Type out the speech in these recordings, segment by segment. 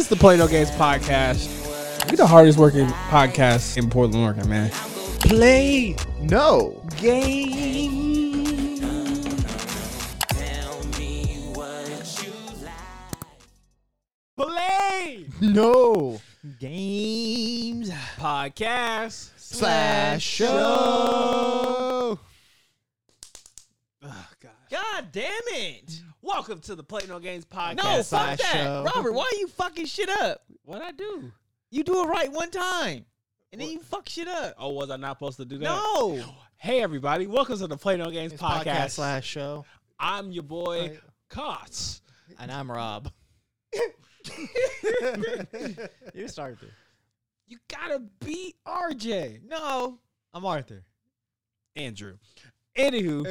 This is the Play No Games podcast. We're the hardest working podcast in Portland, Oregon, man. Play No Games. Tell me what you like. Play No Games podcast / show. Oh, God damn it. Welcome to the Play No Games podcast. No, fuck that. Show. Robert, why you fucking shit up? What'd I do? You do it right one time, and then you fuck shit up. Oh, was I not supposed to do that? No. Hey, everybody. Welcome to the Play No Games podcast / show. I'm your boy, Kotz. And I'm Rob. You start there. You gotta be RJ. No. I'm Arthur. Andrew. Anywho.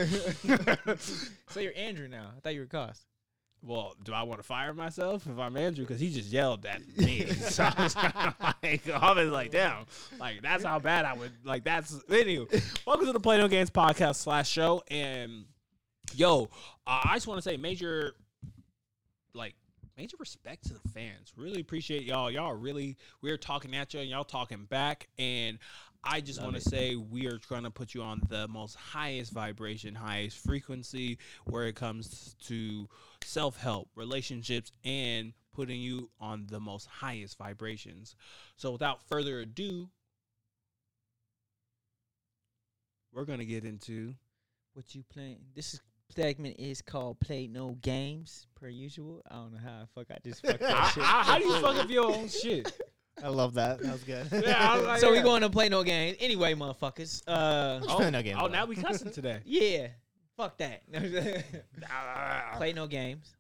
So you're Andrew now. I thought you were Cost. Well, do I want to fire myself if I'm Andrew? Because he just yelled at me. So I was kind of like, damn. Like, that's how bad I would, like, that's, anywho. Welcome to the Play No Games podcast / show. And, yo, I just want to say major, like, major respect to the fans. Really appreciate y'all. Y'all really, we're talking at you and y'all talking back. And I just want to say we are trying to put you on the most highest vibration, highest frequency where it comes to self-help, relationships, and putting you on the most highest vibrations. So without further ado, we're going to get into what you playing. This segment is called Play No Games, per usual. I don't know how I just fucked that shit. How do you fuck up your own shit? I love that. That was good. Yeah, like, so we're going to Play No Games. Anyway, motherfuckers. Play No Games. Oh, now we cussing today. Yeah. Fuck that. Play No Games.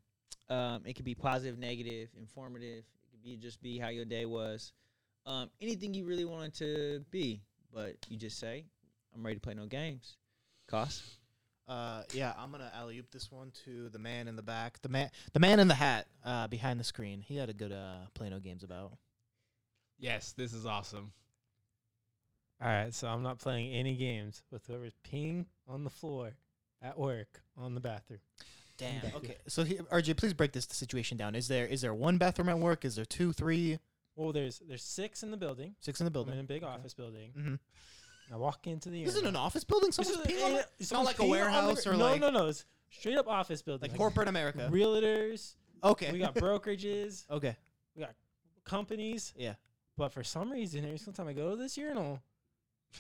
It could be positive, negative, informative. It could be just be how your day was. Anything you really wanted to be. But you just say, I'm ready to play no games. Cost? Yeah, I'm going to alley-oop this one to the man in the back. The man in the hat behind the screen. He had a good Play No Games about. Yes, this is awesome. All right, so I'm not playing any games with whoever's peeing on the floor, at work, on the bathroom. Damn. Okay, so here, RJ, please break this situation down. Is there one bathroom at work? Is there two, three? Well, there's six in the building. I'm in a big office building. Mm-hmm. I walk into the. This isn't an office building. Someone's peeing on it. It's not like a warehouse or like. No. It's straight up office building. Like corporate America. Realtors. Okay. We got brokerages. Okay. We got companies. Yeah. But for some reason, every single time I go to this urinal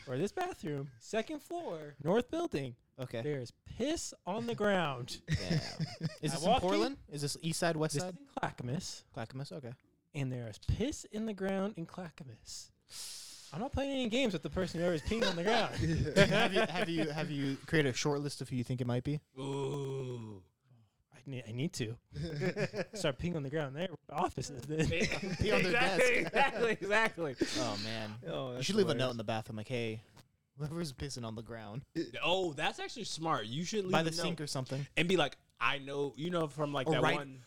or this bathroom, second floor, north building, okay, there's piss on the ground. Yeah. Is this in Portland? Is this east side, west side? This is in Clackamas. Clackamas, okay. And there is piss in the ground in Clackamas. I'm not playing any games with the person who always peeing on the ground. Have you created a short list of who you think it might be? Ooh. I need to start peeing on the ground. There, offices. Pee on their desk. Exactly. Oh man. Oh, you should leave a note in the bathroom, like, "Hey, whoever's pissing on the ground." Oh, that's actually smart. You should leave by the sink or something, and be like, "I know, you know," from like or that one.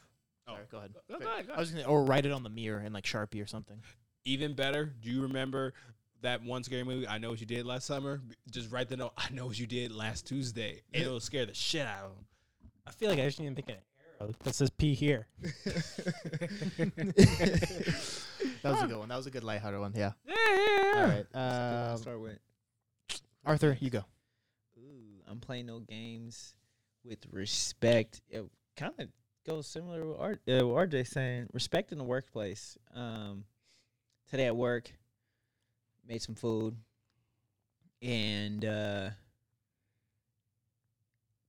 Oh, sorry, go ahead. Go ahead. I was gonna, or write it on the mirror in like Sharpie or something. Even better. Do you remember that one scary movie, I Know What You Did Last Summer? Just write the note, "I know what you did last Tuesday," and it'll scare the shit out of them. I feel like I just need to pick an arrow that says "P" here. That was a good one. That was a good lighthearted one. Yeah. All right. Start with Arthur. You go. Ooh, I'm playing no games with respect. It kind of goes similar with what RJ saying. Respect in the workplace. Today at work, made some food, and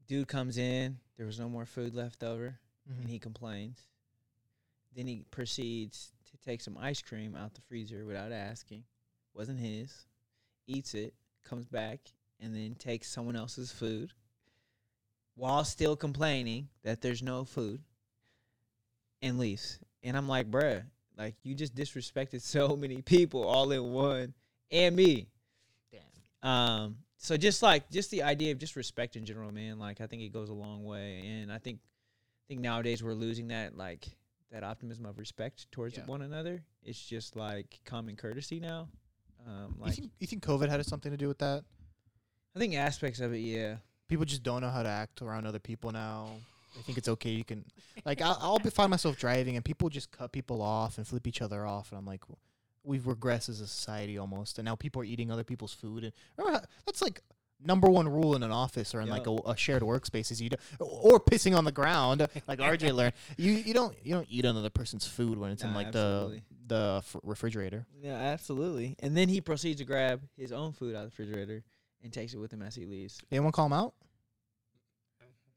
dude comes in. There was no more food left over, and he complains. Then he proceeds to take some ice cream out the freezer without asking. Wasn't his. Eats it, comes back, and then takes someone else's food while still complaining that there's no food and leaves. And I'm like, bruh, like, you just disrespected so many people all in one and me. Damn. So just the idea of just respect in general, man. Like, I think it goes a long way, and I think nowadays we're losing that, like, that optimism of respect towards one another. It's just like common courtesy now. Like, you think COVID had something to do with that? I think aspects of it, yeah. People just don't know how to act around other people now. I think it's okay. You can, like, I'll find myself driving and people just cut people off and flip each other off. And I'm like, we've regressed as a society almost. And now people are eating other people's food. And remember how, that's like number one rule in an office or in like a shared workspace is you don't, or pissing on the ground. Like RJ learned, you don't eat another person's food when it's in like the refrigerator. Yeah, absolutely. And then he proceeds to grab his own food out of the refrigerator and takes it with him as he leaves. Anyone call him out?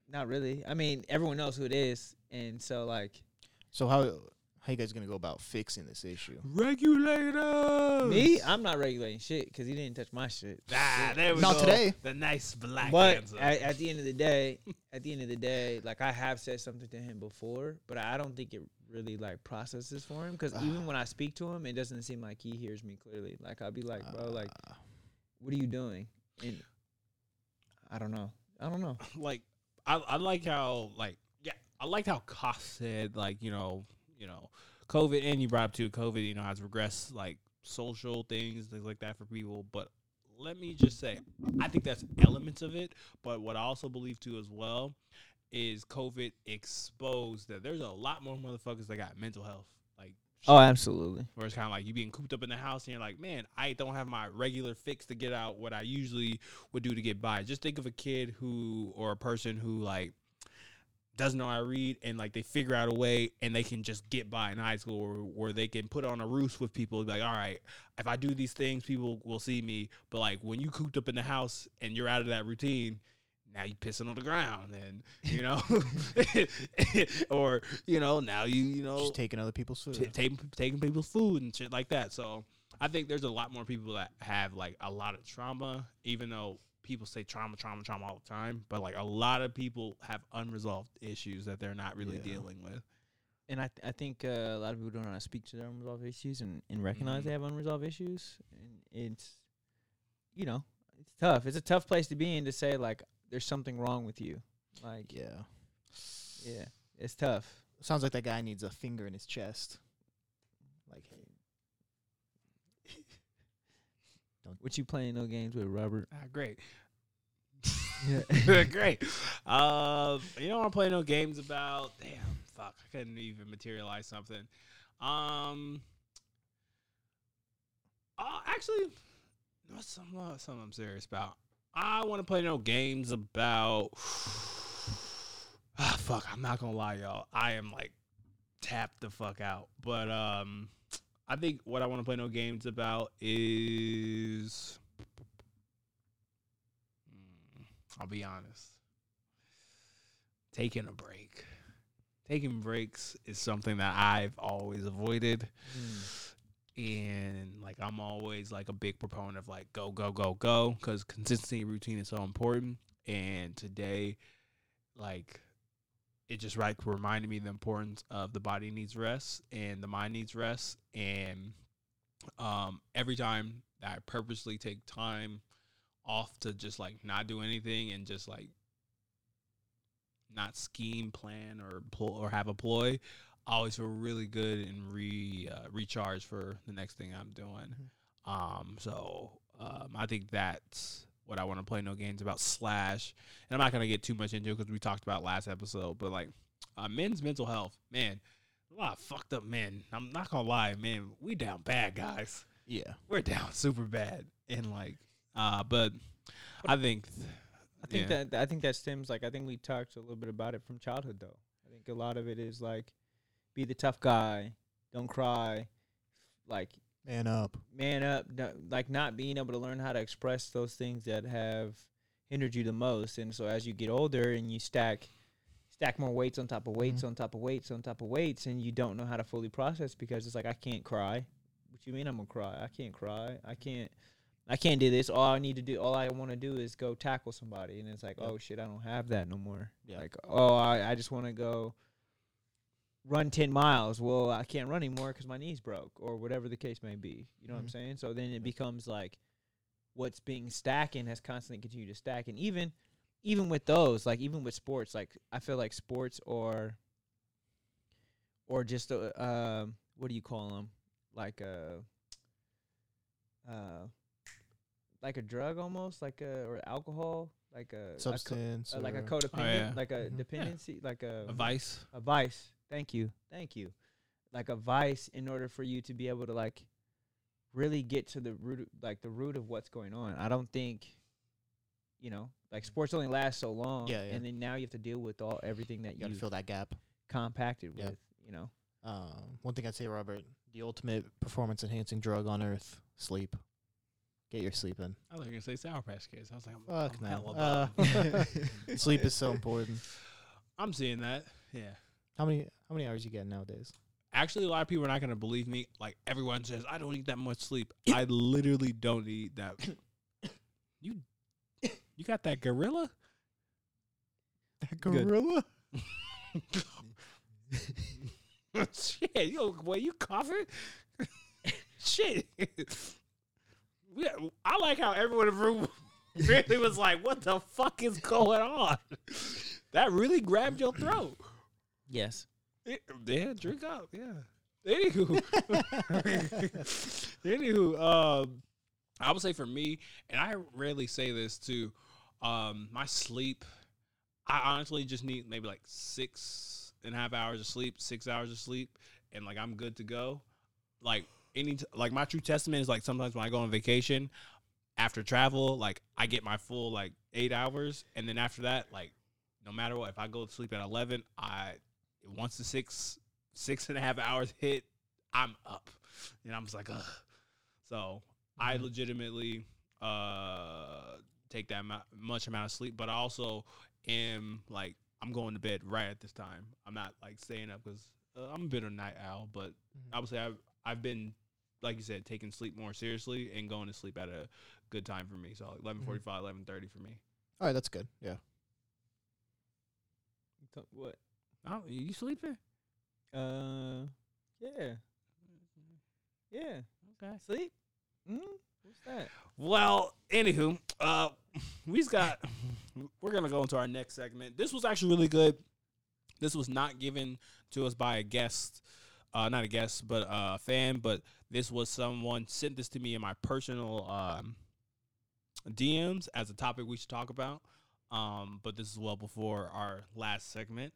Not really. I mean, everyone knows who it is, and so like. So how you guys gonna go about fixing this issue? Regulators. Me, I'm not regulating shit because he didn't touch my shit. Ah, there we go. Not today. The nice black. But at the end of the day, like I have said something to him before, but I don't think it really like processes for him because even when I speak to him, it doesn't seem like he hears me clearly. Like I'll be like, bro, like, what are you doing? And I don't know. Like. I like how I liked how Koss said like you know COVID, and you brought up too COVID has regressed like social things like that for people. But let me just say I think that's elements of it. But what I also believe too as well is COVID exposed that there's a lot more motherfuckers that got mental health. Oh, absolutely. Where it's kind of like you being cooped up in the house and you're like, man, I don't have my regular fix to get out what I usually would do to get by. Just think of a kid or a person who like doesn't know how to read and like they figure out a way and they can just get by in high school or they can put on a roost with people like, all right, if I do these things, people will see me. But like when you cooped up in the house and you're out of that routine, now you pissing on the ground and, or, now you. Just taking other people's food. Taking people's food and shit like that. So I think there's a lot more people that have, like, a lot of trauma, even though people say trauma all the time. But, like, a lot of people have unresolved issues that they're not really dealing with. And I think a lot of people don't know how to speak to their unresolved issues and recognize they have unresolved issues. And it's, it's tough. It's a tough place to be in to say, like, there's something wrong with you. Like, yeah, it's tough. Sounds like that guy needs a finger in his chest. Like, hey. What you playing no games with, Robert? Great. Great. I play no games about. Damn, fuck. I couldn't even materialize something. Actually, what's something I'm serious about? I want to play no games about. Fuck, I'm not gonna lie, y'all. I am like tapped the fuck out. But I think what I want to play no games about is. I'll be honest. Taking a break. Taking breaks is something that I've always avoided. And, like, I'm always, like, a big proponent of, like, go, because consistency and routine is so important. And today, like, it just, like, reminded me the importance of the body needs rest and the mind needs rest. And every time that I purposely take time off to just, like, not do anything and just, like, not scheme, plan, or have a ploy, I always feel really good and recharge for the next thing I'm doing. So I think that's what I want to play no games about / and I'm not going to get too much into it because we talked about last episode, but like men's mental health, man, a lot of fucked up men. I'm not going to lie, man, we down bad, guys. Yeah. We're down super bad. And like, but I think that stems, like, I think we talked a little bit about it from childhood though. I think a lot of it is like, be the tough guy. Don't cry. Like man up. Like not being able to learn how to express those things that have hindered you the most. And so as you get older and you stack more weights on top of weights on top of weights on top of weights, and you don't know how to fully process because it's like I can't cry. What you mean I'm gonna cry? I can't cry. I can't do this. All I want to do is go tackle somebody. And it's like, oh shit, I don't have that no more. Yeah. Like I just want to go. Run 10 miles. Well, I can't run anymore because my knee's broke or whatever the case may be. You know what I'm saying? So then it becomes like what's being stacking has constantly continued to stack. And even with those, like even with sports, like I feel like sports or just, what do you call them? Like a drug almost, or alcohol. like a substance, like a codependent, like a dependency, like a vice. A vice. Thank you. Like a vice, in order for you to be able to like really get to the root, of what's going on. I don't think, you know, like sports only lasts so long, and then now you have to deal with everything that you gotta fill that gap, compacted with, you know. One thing I'd say, Robert, the ultimate performance enhancing drug on earth, sleep. Get your sleep in. I was gonna say Sour Patch Kids. I was like, fuck no. Sleep is so important. I'm seeing that. Yeah. How many hours you get nowadays? Actually, a lot of people are not gonna believe me. Like everyone says, I don't need that much sleep. I literally don't need that. You got that gorilla? That gorilla? Shit, yo, boy, you coughing? Shit. Yeah, I like how everyone in the room really was like, what the fuck is going on? That really grabbed your throat. Yes. Yeah, drink up. Yeah. Anywho, I would say for me, and I rarely say this too, my sleep, I honestly just need maybe like 6.5 hours of sleep, 6 hours of sleep, and like I'm good to go. Like, like my true testament is like sometimes when I go on vacation after travel, like I get my full like 8 hours, and then after that, like no matter what, if I go to sleep at 11, once the 6.5 hours hit, I'm up, and I'm just like, ugh. So I legitimately take that much amount of sleep, but I also am like I'm going to bed right at this time. I'm not like staying up because I'm a bit of a night owl, but I would say I've been, like you said, taking sleep more seriously and going to sleep at a good time for me. So, like 11:45, 11:30 for me. All right, that's good. Yeah. What? Oh, you sleeping? Yeah. Yeah. Okay. Sleep? What's that? Well, anywho, we're going to go into our next segment. This was actually really good. This was not given to us by a guest. Not a guest, but a fan. But this was someone sent this to me in my personal DMs as a topic we should talk about. But this is well before our last segment.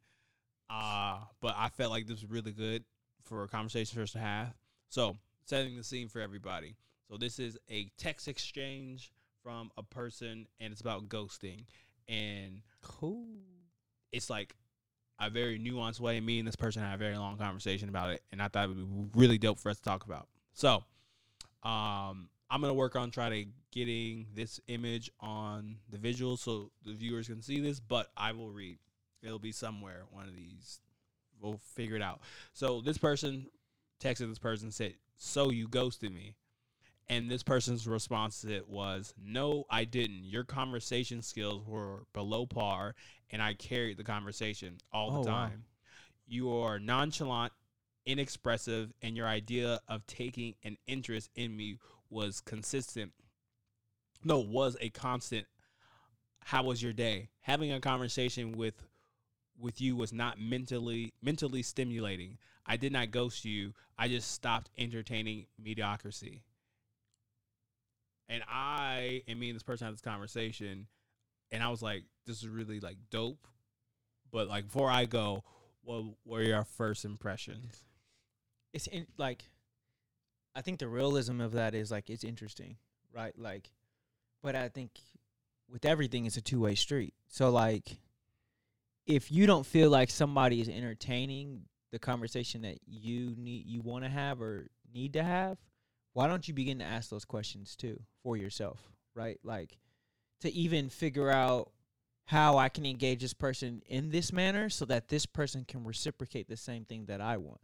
But I felt like this was really good for a conversation for us to have. So setting the scene for everybody. So this is a text exchange from a person, and it's about ghosting. And it's like a very nuanced way. Me and this person had a very long conversation about it, and I thought it would be really dope for us to talk about. So, I'm going to work on trying to getting this image on the visual so the viewers can see this, but I will read. It'll be somewhere, one of these. We'll figure it out. So, this person texted this person, said, "So you ghosted me." And this person's response to it was, "No, I didn't. Your conversation skills were below par, and I carried the conversation all the time. Wow. You are nonchalant, inexpressive, and your idea of taking an interest in me was a constant. How was your day? Having a conversation with you was not mentally stimulating. I did not ghost you. I just stopped entertaining mediocrity." And me and this person had this conversation, and I was like, this is really, like, dope. But, like, before I go, what were your first impressions? It's, I think the realism of that is, like, it's interesting, right? Like, but I think with everything, it's a two-way street. So, like, if you don't feel like somebody is entertaining the conversation that you want to have or need to have, why don't you begin to ask those questions too for yourself, right? Like, to even figure out how I can engage this person in this manner so that this person can reciprocate the same thing that I want,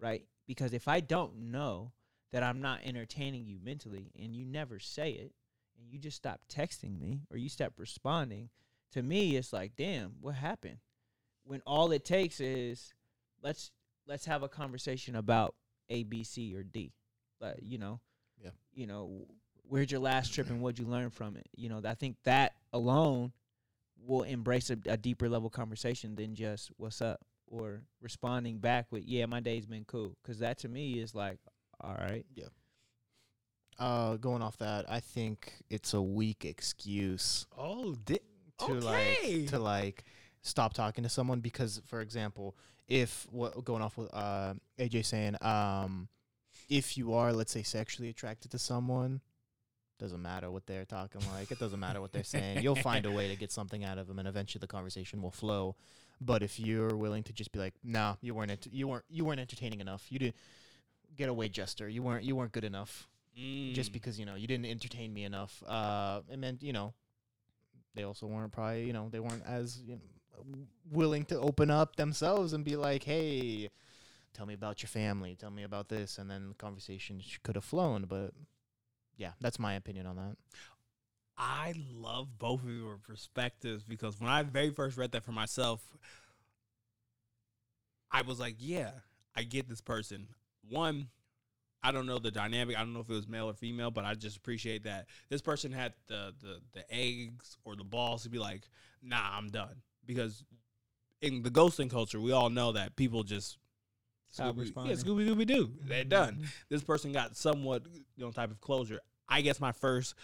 right? Because if I don't know that I'm not entertaining you mentally and you never say it and you just stop texting me or you stop responding, to me it's like, damn, what happened? When all it takes is let's have a conversation about A, B, C, or D. But, you know, where's your last trip and what'd you learn from it? You know, I think that alone will embrace a deeper level conversation than just what's up or responding back with, yeah, my day's been cool. Because that to me is like, all right. Yeah. Going off that, I think it's a weak excuse. Oh, to stop talking to someone. Because, for example, going off with AJ saying, if you are, let's say, sexually attracted to someone, doesn't matter what they're talking like. It doesn't matter what they're saying. You'll find a way to get something out of them, and eventually the conversation will flow. But if you're willing to just be like, "Nah, you weren't entertaining enough. You didn't get away, Jester. You weren't good enough. Just because you didn't entertain me enough." And then they also weren't probably they weren't as willing to open up themselves and be like, "Hey, tell me about your family. Tell me about this," and then the conversation could have flown, but. Yeah, that's my opinion on that. I love both of your perspectives because when I very first read that for myself, I was like, yeah, I get this person. One, I don't know the dynamic. I don't know if it was male or female, but I just appreciate that this person had the eggs or the balls to be like, nah, I'm done. Because in the ghosting culture, we all know that people just... Scooby-Dooby-Doo. They're done. This person got somewhat, type of closure. I guess my first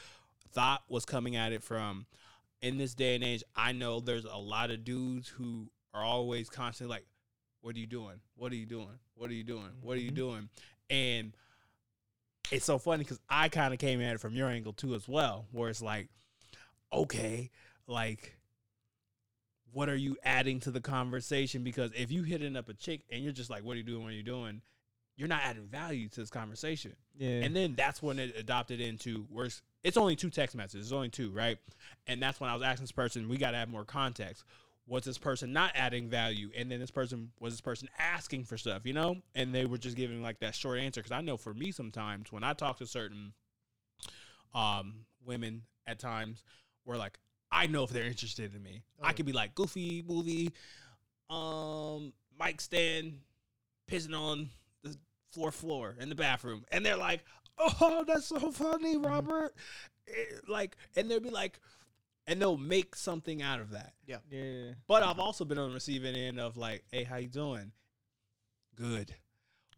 thought was coming at it from, in this day and age, I know there's a lot of dudes who are always constantly like, what are you doing? What are you doing? What are you doing? What are you doing? And it's so funny because I kind of came at it from your angle too as well, where it's like, okay, like... what are you adding to the conversation? Because if you hitting up a chick and you're just like, what are you doing? What are you doing? You're not adding value to this conversation. Yeah. And then that's when it adopted into worse. It's only two text messages. It's only two, right? And that's when I was asking this person, we got to add more context. Was this person not adding value? And then was this person asking for stuff, And they were just giving like that short answer. Cause I know for me sometimes when I talk to certain women at times, we're like, I know if they're interested in me. Oh. I could be like Goofy movie, mic stand, pissing on the floor in the bathroom, and they're like, "Oh, that's so funny, Robert!" And they'll be like, and they'll make something out of that. Yeah, yeah. But I've also been on the receiving end of like, "Hey, how you doing? Good.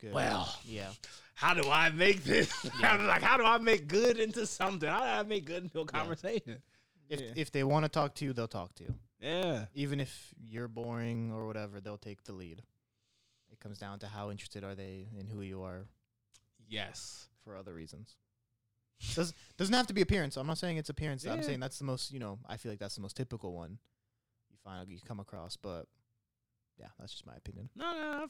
Well, yeah. How do I make this? Yeah. Like, how do I make good into something? How do I make good into a conversation?" Yeah. If they want to talk to you, they'll talk to you. Yeah. Even if you're boring or whatever, they'll take the lead. It comes down to how interested are they in who you are. Yes. For other reasons. Doesn't have to be appearance. I'm not saying it's appearance. Yeah. I'm saying that's the most, I feel like that's the most typical one you come across. But, yeah, that's just my opinion. No,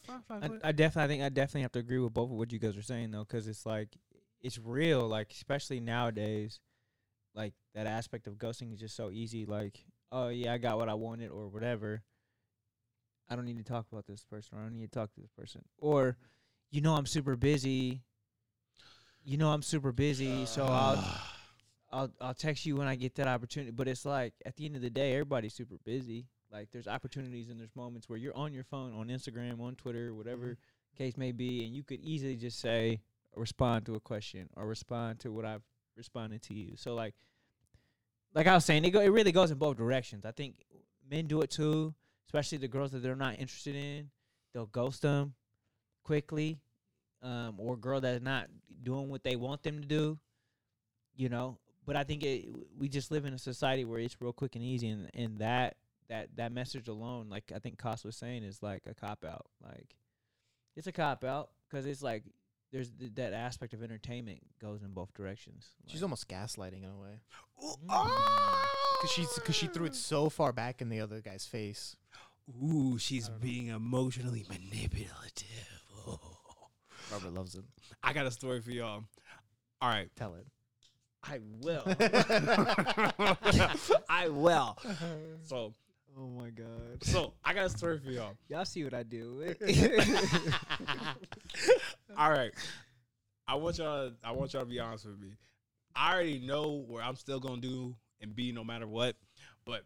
I'm fine with it. I definitely have to agree with both of what you guys are saying, though, because it's like, it's real, like, especially nowadays. Like, that aspect of ghosting is just so easy. Like, oh, yeah, I got what I wanted or whatever. I don't need to talk about this person. Or I don't need to talk to this person. Or, I'm super busy. So I'll text you when I get that opportunity. But it's like, at the end of the day, everybody's super busy. Like, there's opportunities and there's moments where you're on your phone, on Instagram, on Twitter, whatever case may be. And you could easily just say, respond to a question or respond to what I've responded to you. So like I was saying, it really goes in both directions. I think men do it too, especially the girls that they're not interested in. They'll ghost them quickly, or a girl that's not doing what they want them to do, But I think we just live in a society where it's real quick and easy, and that message alone, like I think Koss was saying, is like a cop out. Like it's a cop out because it's like. There's that aspect of entertainment goes in both directions. Like. She's almost gaslighting in a way. Because she threw it so far back in the other guy's face. Ooh, she's being emotionally manipulative. Oh. Robert loves it. I got a story for y'all. All right. Tell it. I will. I will. So. Oh, my God. So, I got a story for y'all. Y'all see what I do. All right. I want y'all to be honest with me. I already know where I'm still going to do and be no matter what. But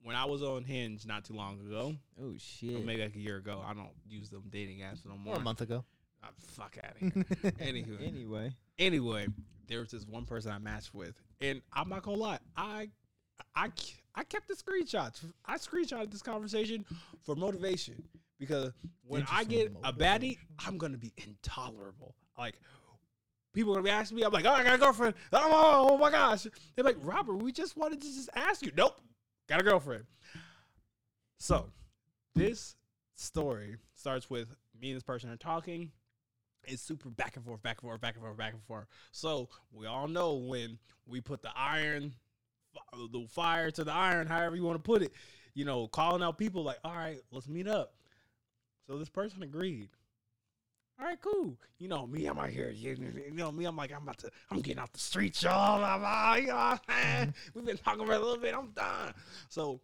when I was on Hinge not too long ago. Oh, shit. Or maybe like a year ago. I don't use them dating apps no more. Or a month ago. I'm fuck out of here. Anyway, there was this one person I matched with. And I'm not going to lie. I kept the screenshots. I screenshotted this conversation for motivation because when I get a baddie, I'm going to be intolerable. Like, people are going to be asking me. I'm like, oh, I got a girlfriend. Oh, my gosh. They're like, Robert, we just wanted to just ask you. Nope. Got a girlfriend. So this story starts with me and this person are talking. It's super back and forth, back and forth, back and forth, back and forth. So we all know when we put the iron, the fire to the iron, however you want to put it, you know, calling out people like, all right, let's meet up. So this person agreed. All right, cool. You know, me, I'm out here. You know, me, I'm like, I'm getting off the street, y'all. You know what I'm saying? We've been talking for a little bit. I'm done. So,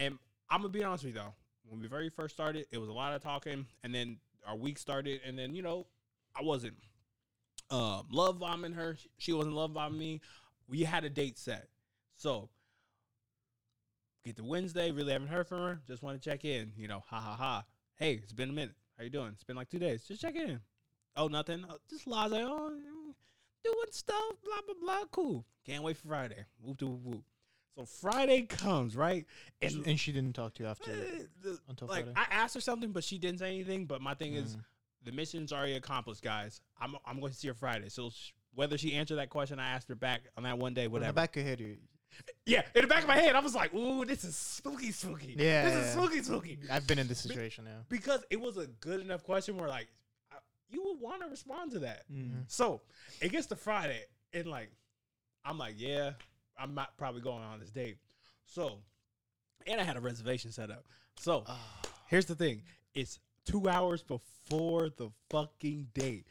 and I'm going to be honest with you, though. When we very first started, it was a lot of talking. And then our week started. And then, you know, I wasn't love bombing her. She wasn't love bombing me. We had a date set. So, get to Wednesday. Really haven't heard from her. Just want to check in. You know, ha, ha, ha. Hey, it's been a minute. How you doing? It's been like 2 days. Just check in. Oh, nothing. Oh, just lazy. Oh, doing stuff. Blah, blah, blah. Cool. Can't wait for Friday. Whoop, whoop, whoop. So Friday comes, right? And she didn't talk to you after until like, Friday? I asked her something, but she didn't say anything. But my thing is, the mission's already accomplished, guys. I'm going to see her Friday. So whether she answered that question, I asked her back on that one day, whatever. In the back of her head, yeah, in the back of my head, I was like, ooh, this is spooky, spooky. Yeah. This is spooky. I've been in this situation now. Because it was a good enough question where, like, you would want to respond to that. Mm-hmm. So it gets to Friday, and, like, I'm like, yeah, I'm not probably going on this date. So, and I had a reservation set up. So here's the thing. It's 2 hours before the fucking date.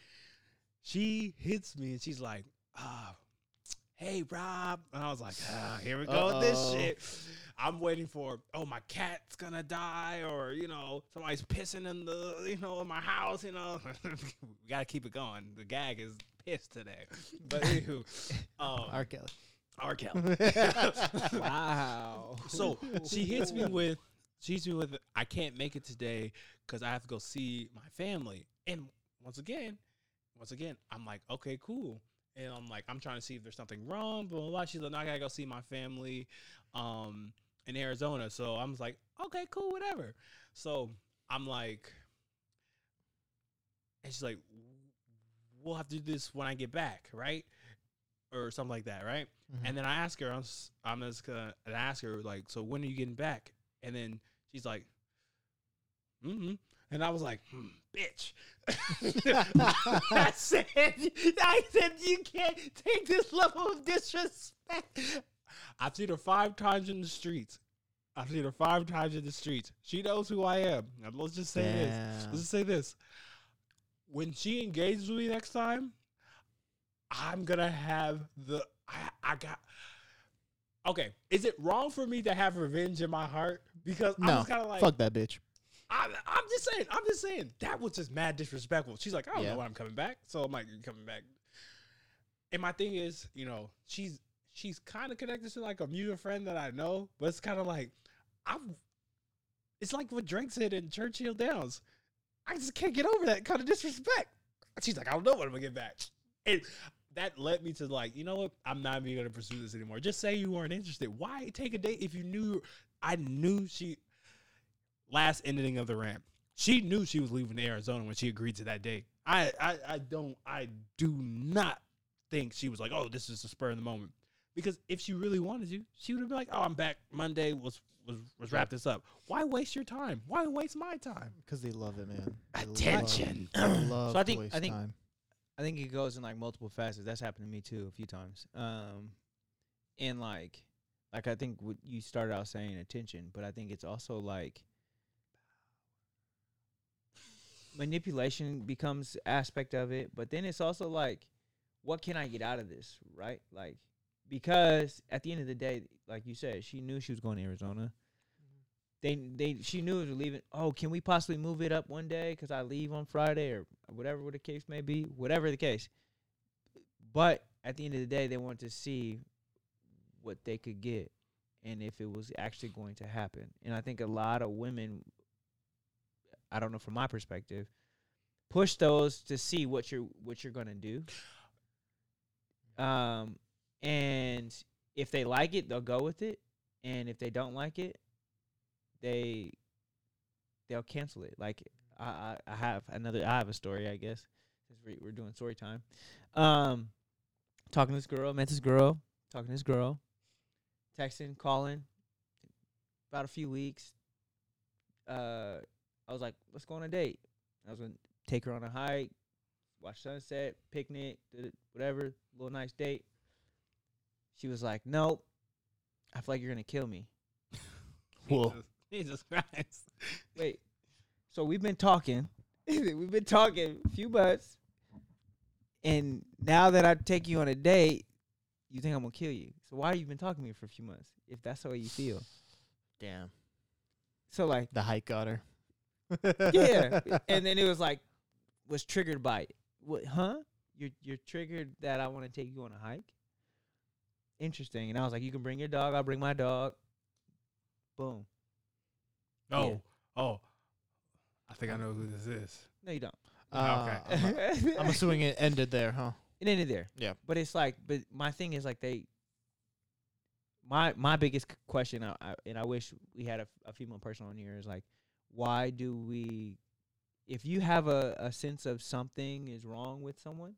She hits me, and she's like, hey, Rob. And I was like, here we go with this shit. I'm waiting for, my cat's going to die or, you know, somebody's pissing in the, you know, in my house, you know. We got to keep it going. The gag is pissed today. But anywho. R. Kelly. R. Kelly. Wow. So she hits me with, I can't make it today because I have to go see my family. And once again, I'm like, okay, cool. And I'm like, I'm trying to see if there's something wrong, blah, blah, blah. She's like, no, I got to go see my family in Arizona. So I'm like, okay, cool, whatever. So I'm like, and she's like, we'll have to do this when I get back, right? Or something like that, right? Mm-hmm. And then I ask her, I'm just going to ask her, like, so when are you getting back? And then she's like, mm-hmm. And I was like, bitch. I said, you can't take this level of disrespect. I've seen her 5 times in the streets. She knows who I am. Now, let's just say this. When she engages with me next time, I'm going to have the... Okay, is it wrong for me to have revenge in my heart? Because I was kind of like... Fuck that bitch. I'm just saying. That was just mad disrespectful. She's like, I don't know when I'm coming back. So I'm like, you're coming back. And my thing is, you know, she's kind of connected to like a mutual friend that I know, but it's kind of like, it's like what Drake said in Churchill Downs. I just can't get over that kind of disrespect. She's like, I don't know when I'm going to get back. And that led me to like, you know what? I'm not even going to pursue this anymore. Just say you weren't interested. Why take a date if you knew, I knew she... Last ending of the rant. She knew she was leaving to Arizona when she agreed to that date. I do not think she was like, oh, this is the spur of the moment. Because if she really wanted you, she would have been like, oh, I'm back Monday. Let's wrap this up. Why waste your time? Why waste my time? Because they love it, man. Attention. Love so I think time. I think it goes in like multiple facets. That's happened to me too a few times. And like I think what you started out saying attention, but I think it's also like. Manipulation becomes aspect of it, but then it's also like, what can I get out of this, right? Like, because at the end of the day, like you said, she knew she was going to Arizona. Mm-hmm. She knew it was leaving. Oh, can we possibly move it up one day? Because I leave on Friday or whatever the case may be, whatever the case. But at the end of the day, they wanted to see what they could get and if it was actually going to happen. And I think a lot of women... I don't know from my perspective, push those to see what you're gonna do. And if they like it, they'll go with it. And if they don't like it, they'll cancel it. Like I have a story, I guess. We're doing story time. Talking to this girl, met this girl, texting, calling, about a few weeks, I was like, let's go on a date. I was going to take her on a hike, watch sunset, picnic, whatever, little nice date. She was like, nope, I feel like you're going to kill me. Whoa. Jesus Christ. Wait, so we've been talking. We've been talking a few months. And now that I take you on a date, you think I'm going to kill you. So why have you been talking to me for a few months if that's the way you feel? Damn. So, like. The hike got her. Yeah. And then it was like, was triggered by it. What, huh? You're triggered that I want to take you on a hike? Interesting. And I was like, you can bring your dog. I'll bring my dog. Boom. Oh. Yeah. Oh. I think I know who this is. No, you don't. Okay. I'm assuming it ended there, huh? It ended there. Yeah. But it's like, but my thing is like they, my biggest question, I wish we had a female person on here, is like, why do we, if you have a sense of something is wrong with someone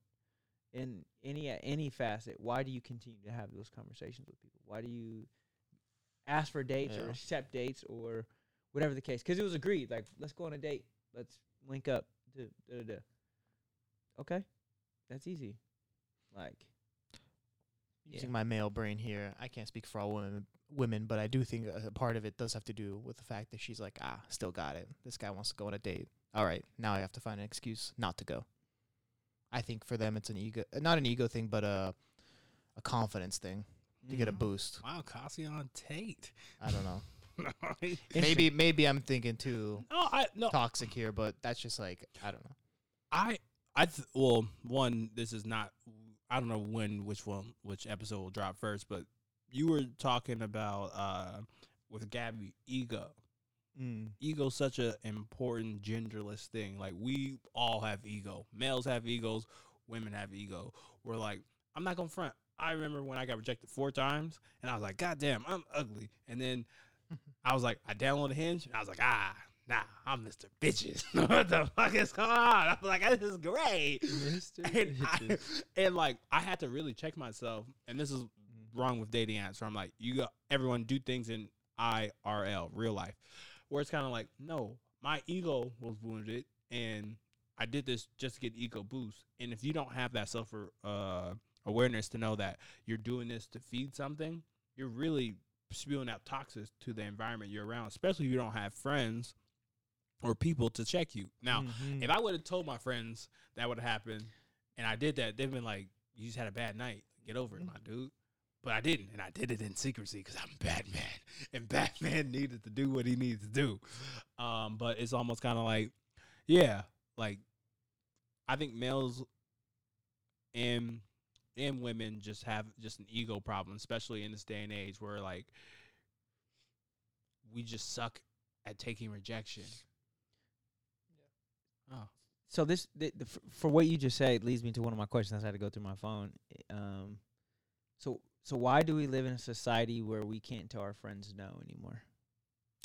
in any facet, why do you continue to have those conversations with people? Why do you ask for dates or accept dates or whatever the case? Because it was agreed, like, let's go on a date. Let's link up. Okay. That's easy. Like, using my male brain here, I can't speak for all women, but I do think a part of it does have to do with the fact that she's like, still got it. This guy wants to go on a date. All right, now I have to find an excuse not to go. I think for them it's an ego, not an ego thing, but a confidence thing to get a boost. Wow, Cassian Tate. I don't know. Maybe I'm thinking too toxic here, but that's just like, I don't know. Well, one, this is not, I don't know which episode will drop first, but you were talking about with Gabby, ego. Ego's such an important genderless thing. Like, we all have ego. Males have egos. Women have ego. We're like, I'm not gonna front. I remember when I got rejected 4 times, and I was like, God damn, I'm ugly. And then I was like, I downloaded Hinge, and I was like, nah, I'm Mr. Bitches. What the fuck is going on? I'm like, this is great. Mr. Bitches. And like, I had to really check myself, and this is wrong with dating apps. So I'm like, everyone do things in IRL, real life, where it's kind of like, no, my ego was wounded, and I did this just to get ego boost. And if you don't have that self awareness to know that you're doing this to feed something, you're really spewing out toxins to the environment you're around, especially if you don't have friends or people to check you. Now, if I would have told my friends that would have happened and I did that, they've been like, you just had a bad night. Get over it, my dude. But I didn't, and I did it in secrecy because I'm Batman, and Batman needed to do what he needs to do. But it's almost kind of like, like, I think males and women just have just an ego problem, especially in this day and age where, like, we just suck at taking rejection. Yeah. Oh. So this, for what you just said, leads me to one of my questions. I had to go through my phone. So why do we live in a society where we can't tell our friends no anymore?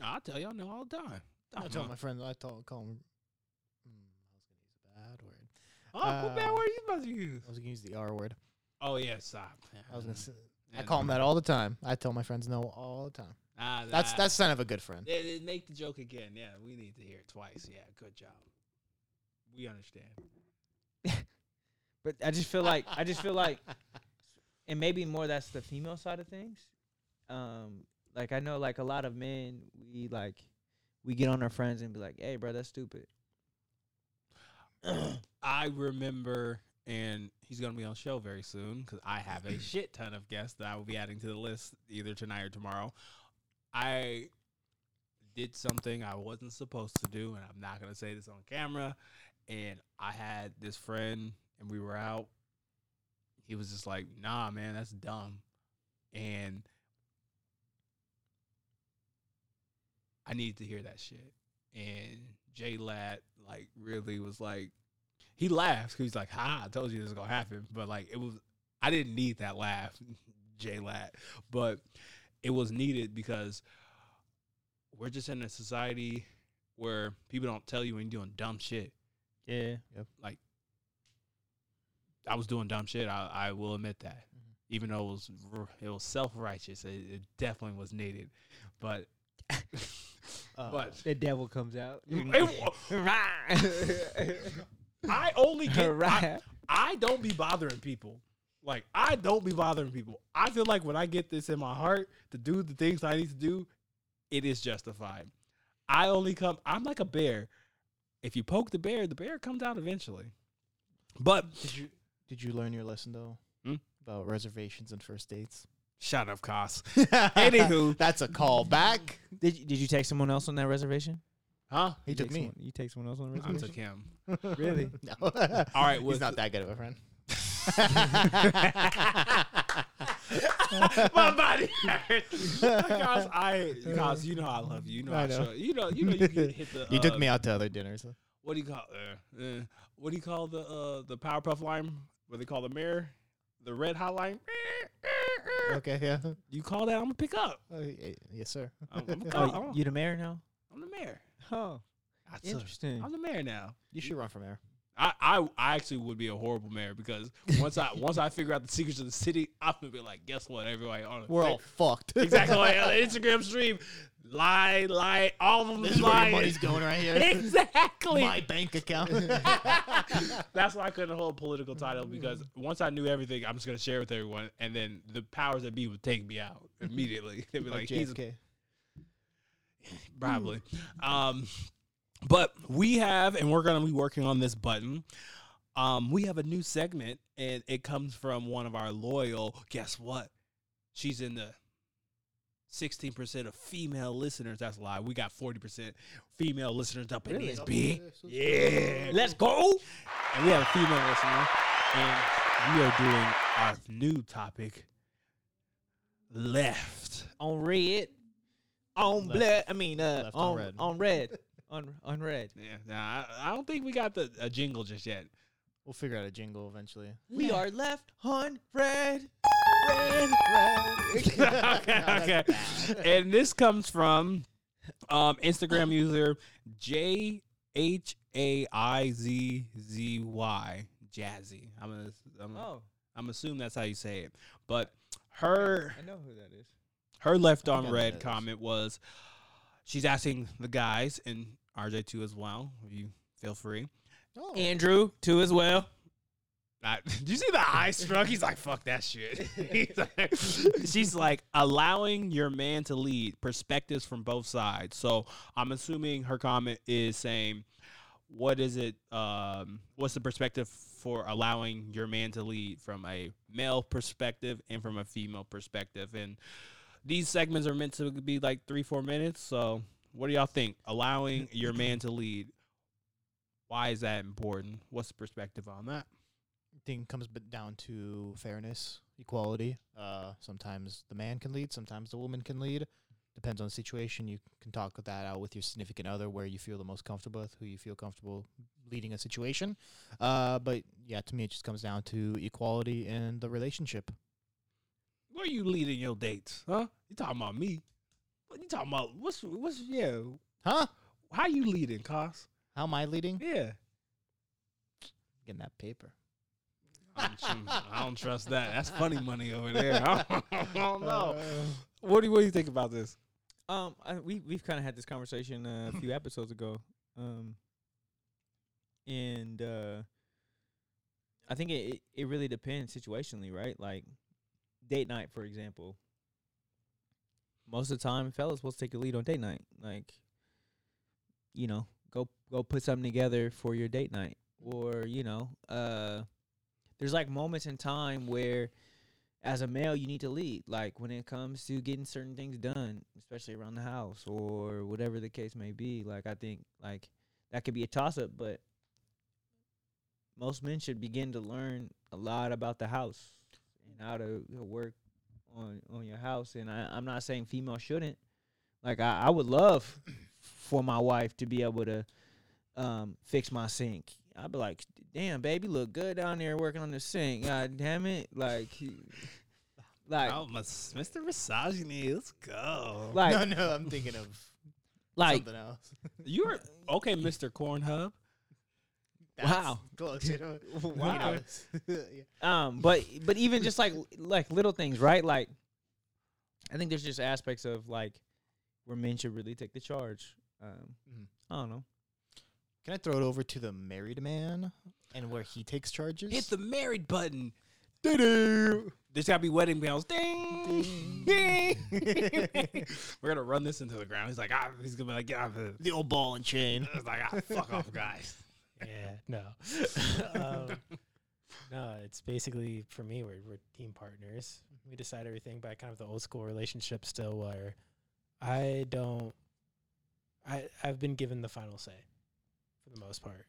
I'll tell y'all no all the time. I tell my friends, call them. I was going to use a bad word. Oh, what bad word are you supposed to use? I was going to use the R word. Oh, yeah, stop. I was going to say, I call them that all the time. I tell my friends no all the time. That's sign of a good friend. They make the joke again. Yeah, we need to hear it twice. Yeah, good job. We understand. But I just feel like, and maybe more that's the female side of things. Like, I know, like, a lot of men, we get on our friends and be like, hey, bro, that's stupid. I remember, and he's going to be on the show very soon because I have a shit ton of guests that I will be adding to the list either tonight or tomorrow. I did something I wasn't supposed to do, and I'm not going to say this on camera. And I had this friend, and we were out. He was just like, nah, man, that's dumb. And I needed to hear that shit. And J Ladd, like, really was like, he laughs because he's like, I told you this is going to happen. But, like, I didn't need that laugh, J Ladd. But it was needed because we're just in a society where people don't tell you when you're doing dumb shit. Yeah. Yep. Like, I was doing dumb shit. I will admit that, even though it was self-righteous, it definitely was needed. But But the devil comes out. I only get I don't be bothering people. Like, I don't be bothering people. I feel like when I get this in my heart to do the things I need to do, it is justified. I only come, I'm like a bear. If you poke the bear comes out eventually. But did you learn your lesson though? About reservations and first dates? Shut up, Cos. Anywho, that's a call back. Did you take someone else on that reservation? Huh? He took me. You take someone else on the reservation? I took him. Really? No. All right. He's not that good of a friend. My body hurts. Cos, you know I love you. You know I know. You know you can hit the. You took me out to other dinners. So. What do you call? What do you call the Powerpuff lime? What do they call the mirror? The red hot lime. Okay, yeah. You call that? I'm gonna pick up. Yes, sir. You the mayor now? I'm the mayor. Oh, that's interesting. I'm the mayor now. You should run for mayor. I actually would be a horrible mayor because once I figure out the secrets of the city, I'm gonna be like, guess what, everybody? We're all fucked. Exactly. Like on the Instagram stream, lie, all of them. This is where your money's going right here. Exactly. My bank account. That's why I couldn't hold a political title because once I knew everything, I'm just gonna share with everyone, and then the powers that be would take me out immediately. They'd be like, JFK. He's okay. Probably. But we have, and we're going to be working on this button. We have a new segment, and it comes from one of our loyal, guess what? She's in the 16% of female listeners. That's a lie. We got 40% female listeners up in this big. Yeah. Let's go. And we have a female listener, and we are doing our new topic, left on red, on black. I mean, on red. On red. On red. Yeah, nah, I don't think we got a jingle just yet. We'll figure out a jingle eventually. We are left on red. Red. Okay. And this comes from Instagram user JHAIZZY. Jazzy. I'm assuming that's how you say it. But her... I know who that is. Her left on red comment was... She's asking the guys, and RJ, too, as well. You feel free. Oh. Andrew, too, as well. Did you see the eye struck? He's like, fuck that shit. She's like, allowing your man to lead, perspectives from both sides. So I'm assuming her comment is saying, what is it? What's the perspective for allowing your man to lead from a male perspective and from a female perspective? And these segments are meant to be like 3-4 minutes. So what do y'all think? Allowing your man to lead. Why is that important? What's the perspective on that? I think it comes down to fairness, equality. Sometimes the man can lead. Sometimes the woman can lead. Depends on the situation. You can talk that out with your significant other, where you feel the most comfortable with, who you feel comfortable leading a situation. But, yeah, to me it just comes down to equality in the relationship. Where you leading your dates, huh? You talking about me? What you talking about? What's yeah? Huh? How you leading, Cos? How am I leading? Yeah. Getting that paper. I don't trust that. That's funny money over there. I don't know. What do you think about this? We've kind of had this conversation a few episodes ago, and I think it really depends situationally, right? Like. Date night, for example. Most of the time, fellas will take a lead on date night. Like, you know, go put something together for your date night. Or, you know, there's like moments in time where, as a male, you need to lead. Like, when it comes to getting certain things done, especially around the house or whatever the case may be. Like, I think, like, that could be a toss-up, but most men should begin to learn a lot about the house. And how to work on your house. And I'm not saying female shouldn't. Like, I would love for my wife to be able to fix my sink. I'd be like, damn, baby, look good down there working on the sink. God damn it. Like oh, Mr. Misogyny, let's go. Like, no, I'm thinking of like, something else. You're, okay, Mr. Cornhub. That's wow. Close, you know? Wow. Yeah. But even just like little things, right? Like, I think there's just aspects of like where men should really take the charge. I don't know. Can I throw it over to the married man and where he takes charges? Hit the married button. Doo-doo. There's gotta be wedding bells. Ding, ding. We're gonna run this into the ground. He's like, he's gonna be like, get off of the old ball and chain. It's like, fuck off, guys. Yeah, no. No, it's basically for me. We're team partners. We decide everything by kind of the old school relationship still, where I've been given the final say. For the most part.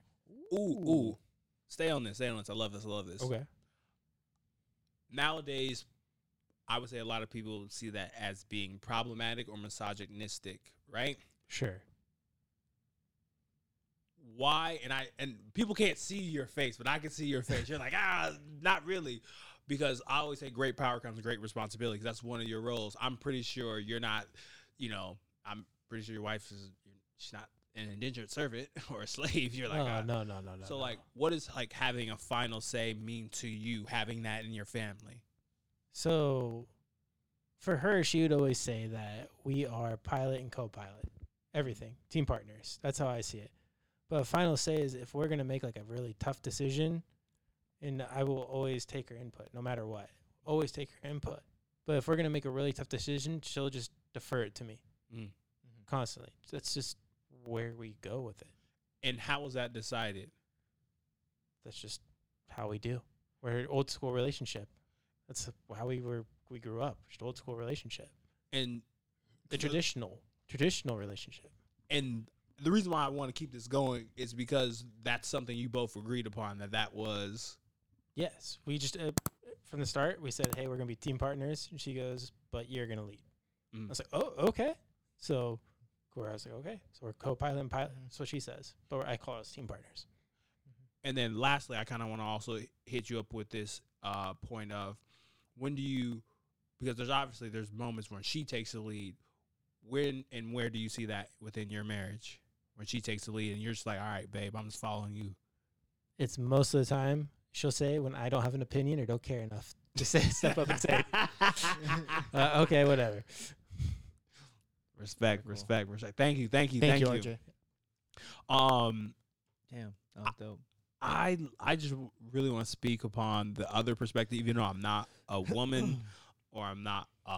Ooh. Stay on this. I love this. Okay. Nowadays, I would say a lot of people see that as being problematic or misogynistic, right? Sure. Why? And people can't see your face, but I can see your face. You're like, not really. Because I always say great power comes with great responsibility, because that's one of your roles. I'm pretty sure you're not, I'm pretty sure your wife is, she's not an indentured servant or a slave. You're like, no. So, what is having a final say mean to you, having that in your family? So, for her, she would always say that we are pilot and co-pilot, everything, team partners. That's how I see it. But final say is if we're gonna make a really tough decision, and I will always take her input, no matter what. Always take her input. But if we're gonna make a really tough decision, she'll just defer it to me constantly. That's just where we go with it. And how was that decided? That's just how we do. We're an old school relationship. That's how we grew up. Just old school relationship. And the traditional relationship. And the reason why I want to keep this going is because that's something you both agreed upon that was. Yes. We just, from the start, we said, hey, we're going to be team partners. And she goes, but you're going to lead. I was like, oh, okay. So where I was like, okay, so we're co-pilot and pilot. That's what she says. But I call us team partners. And then lastly, I kind of want to also hit you up with this point of when do you, because there's moments when she takes the lead. When and where do you see that within your marriage? When she takes the lead and you're just like, all right, babe, I'm just following you. It's most of the time, she'll say, when I don't have an opinion or don't care enough to say, step up and say, okay, whatever. Respect. Thank you, RJ. Damn, that was dope. I just really want to speak upon the other perspective, even though I'm not a woman, or I'm not, or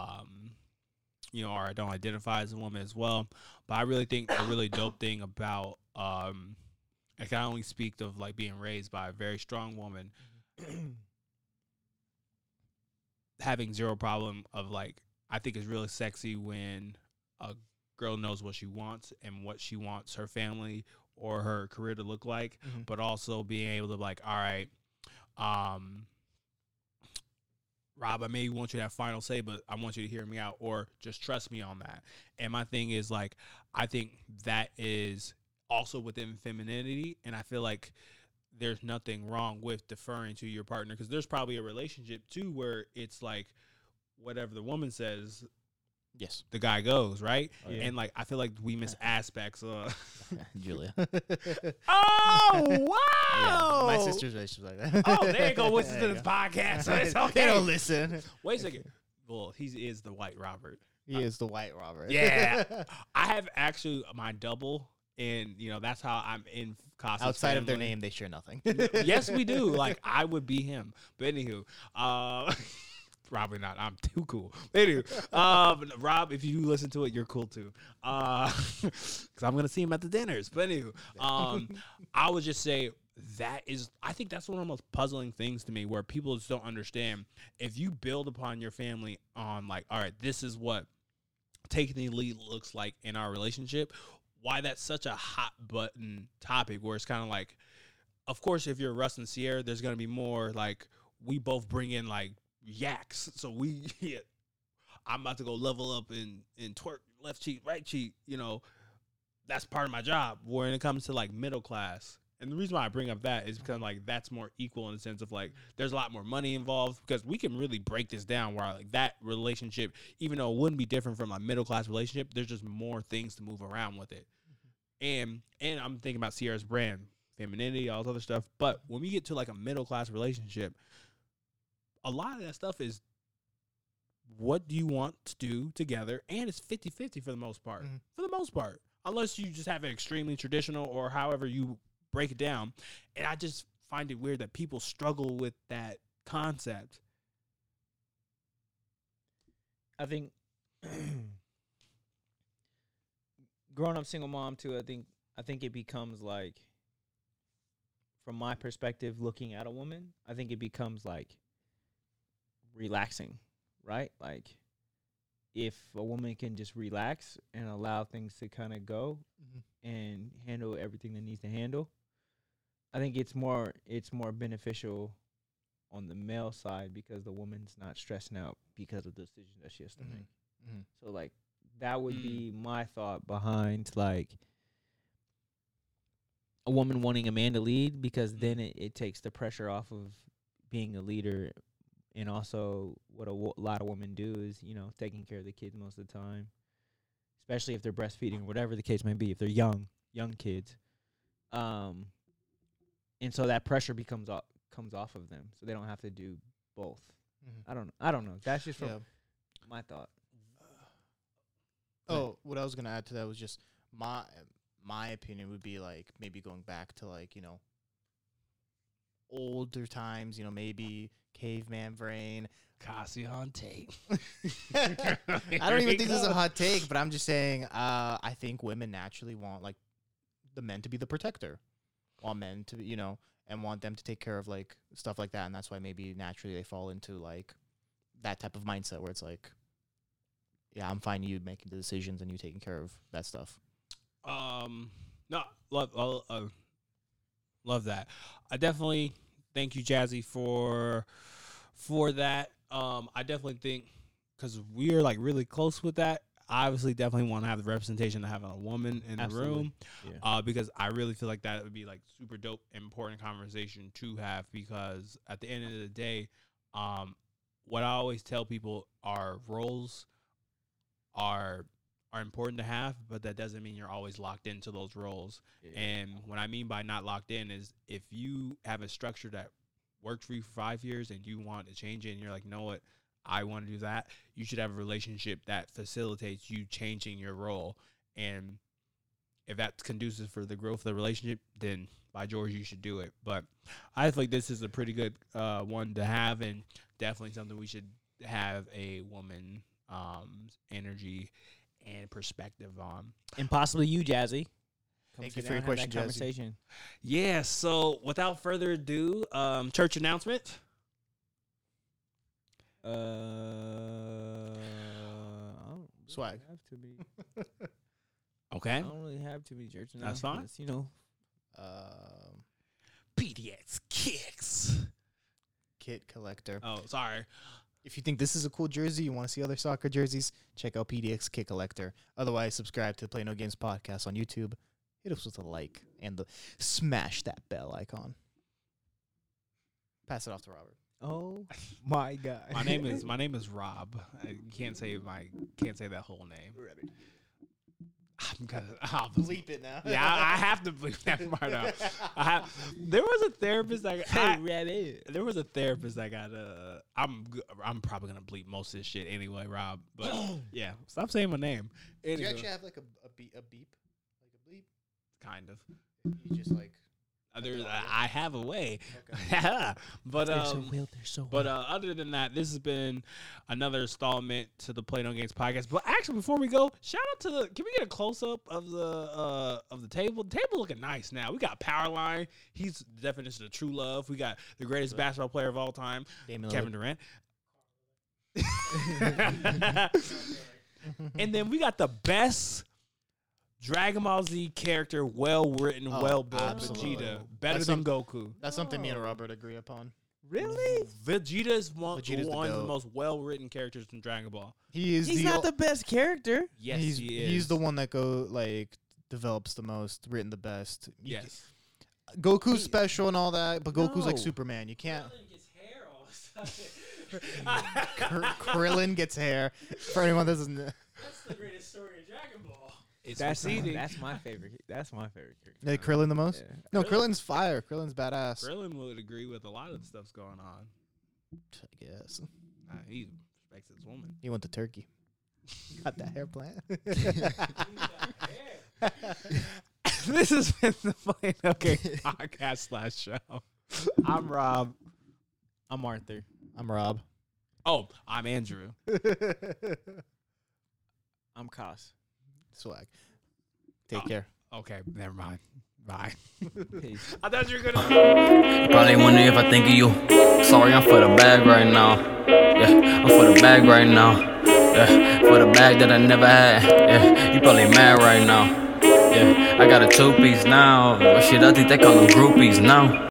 I don't identify as a woman as well. But I really think a really dope thing about, I can only speak of being raised by a very strong woman, having zero problem of I think it's really sexy when a girl knows what she wants and what she wants her family or her career to look like, but also being able to all right, Rob, I may want you to have final say, but I want you to hear me out or just trust me on that. And my thing is I think that is also within femininity. And I feel there's nothing wrong with deferring to your partner, because there's probably a relationship too, where it's whatever the woman says, yes, the guy goes, right? Oh, yeah. And I feel we miss aspects of Julia. Oh wow! Yeah, my sister's relationship like that. Oh, they ain't gonna listen to this podcast, so it's okay. They don't listen. Wait a second. Well, he is the white Robert. He is the white Robert. Yeah, I have actually my double, and that's how I'm in Costas. Outside family. Of their name, they share nothing. Yes, we do. I would be him, but anywho. Probably not. I'm too cool. Anyway, Rob, if you listen to it, you're cool too. Because I'm going to see him at the dinners. But anyway, I would just say I think that's one of the most puzzling things to me, where people just don't understand. If you build upon your family on all right, this is what taking the lead looks like in our relationship, why that's such a hot button topic, where it's kind of of course, if you're Russ and Sierra, there's going to be more we both bring in yaks. So I'm about to go level up and twerk left cheek, right cheek. That's part of my job. When it comes to middle class, and the reason why I bring up that is because that's more equal in the sense of there's a lot more money involved, because we can really break this down where that relationship, even though it wouldn't be different from a middle class relationship, there's just more things to move around with it. And I'm thinking about Sierra's brand, femininity, all this other stuff. But when we get to a middle class relationship, a lot of that stuff is what do you want to do together? And it's 50-50 for the most part. Mm-hmm. For the most part. Unless you just have it extremely traditional or however you break it down. And I just find it weird that people struggle with that concept. I think growing up single mom too, I think it becomes like, from my perspective, looking at a woman, I think it becomes like relaxing, right? Like if a woman can just relax and allow things to kind of go mm-hmm. and handle everything that needs to handle, I think it's more beneficial on the male side because the woman's not stressing out because of the decision that she has to mm-hmm. make. Mm-hmm. So like that would be my thought behind like a woman wanting a man to lead, because mm-hmm. then it takes the pressure off of being a leader. And also what a lot of women do is, you know, taking care of the kids most of the time, especially if they're breastfeeding or whatever the case may be, if they're young kids. And so that pressure comes off of them, so they don't have to do both. Mm-hmm. I don't know. That's just from my thought. What I was gonna add to that was just my opinion would be like maybe going back to like, you know, older times, you know, maybe caveman brain, Cassian tape. I don't even think this is a hot take, but I'm just saying. I think women naturally want like the men to be the protector, want men to, you know, and want them to take care of like stuff like that, and that's why maybe naturally they fall into like that type of mindset where it's like, yeah, I'm fine. You making the decisions and you taking care of that stuff. No, love that. I definitely thank you, Jazzy, for that. I definitely think because we are like really close with that. I obviously definitely want to have the representation of having a woman in the room, because I really feel like that would be like super dope, important conversation to have. Because at the end of the day, what I always tell people are roles are important to have, but that doesn't mean you're always locked into those roles. Yeah. And what I mean by not locked in is if you have a structure that worked for you for 5 years and you want to change it and you're like, you know what, I want to do that, you should have a relationship that facilitates you changing your role. And if that's conducive for the growth of the relationship, then by George, you should do it. But I think this is a pretty good one to have, and definitely something we should have a woman energy and perspective on. And possibly you, Jazzy. Thank you for your question, Jazzy. Yeah, so without further ado, church announcement. Swag. Have to be. Okay. I don't really have to be church announcements. That's fine. You know. PDX Kicks. Kit Collector. Oh, sorry. If you think this is a cool jersey, you want to see other soccer jerseys, check out PDX Kick Collector. Otherwise, subscribe to the Play No Games podcast on YouTube. Hit us with a like and smash that bell icon. Pass it off to Robert. Oh my God! My name is Rob. I can't say that whole name. Robert. I'll bleep it now. Yeah, I have to bleep that part out. There was a therapist I got. I'm probably gonna bleep most of this shit anyway, Rob. But yeah, stop saying my name. Anyway. Do you actually have like a beep, like a bleep? Kind of. You just like. I have a way, okay. But other than that, this has been another installment to the Play No Games podcast. But actually, before we go, shout out to can we get a close up of the table? The table looking nice now. We got Powerline. He's the definition of true love. We got the greatest basketball player of all time, Kevin Durant. And then we got the best Dragon Ball Z character, well-written, well-built Vegeta. Better than Goku. That's something me and Robert agree upon. Really? Vegeta's one of the most well-written characters in Dragon Ball. He's not the best character. Yes, he is. He's the one that develops the most, written the best. Yes. Goku's special and all that, but Goku's like Superman. You can't... Krillin gets hair. For anyone that doesn't know. That's the greatest story in Dragon Ball. That's my favorite. That's my favorite character. Like Krillin the most? Yeah. No, Krillin's fire. Krillin's badass. Krillin would agree with a lot of the stuff's going on. I guess. He's disrespects his woman. He went to Turkey. Got that hair plan. This has been the Play No Games podcast/show. I'm Rob. I'm Arthur. I'm Rob. Oh, I'm Andrew. I'm Koss. Swag. Take care. Okay, never mind. Bye. Peace. I thought you were gonna. Probably wonder if I think of you. Sorry, I'm for the bag right now. Yeah, I'm for the bag right now. Yeah, for the bag that I never had. Yeah, you probably mad right now. Yeah, I got a 2-piece now. Shit, I think they call them groupies now.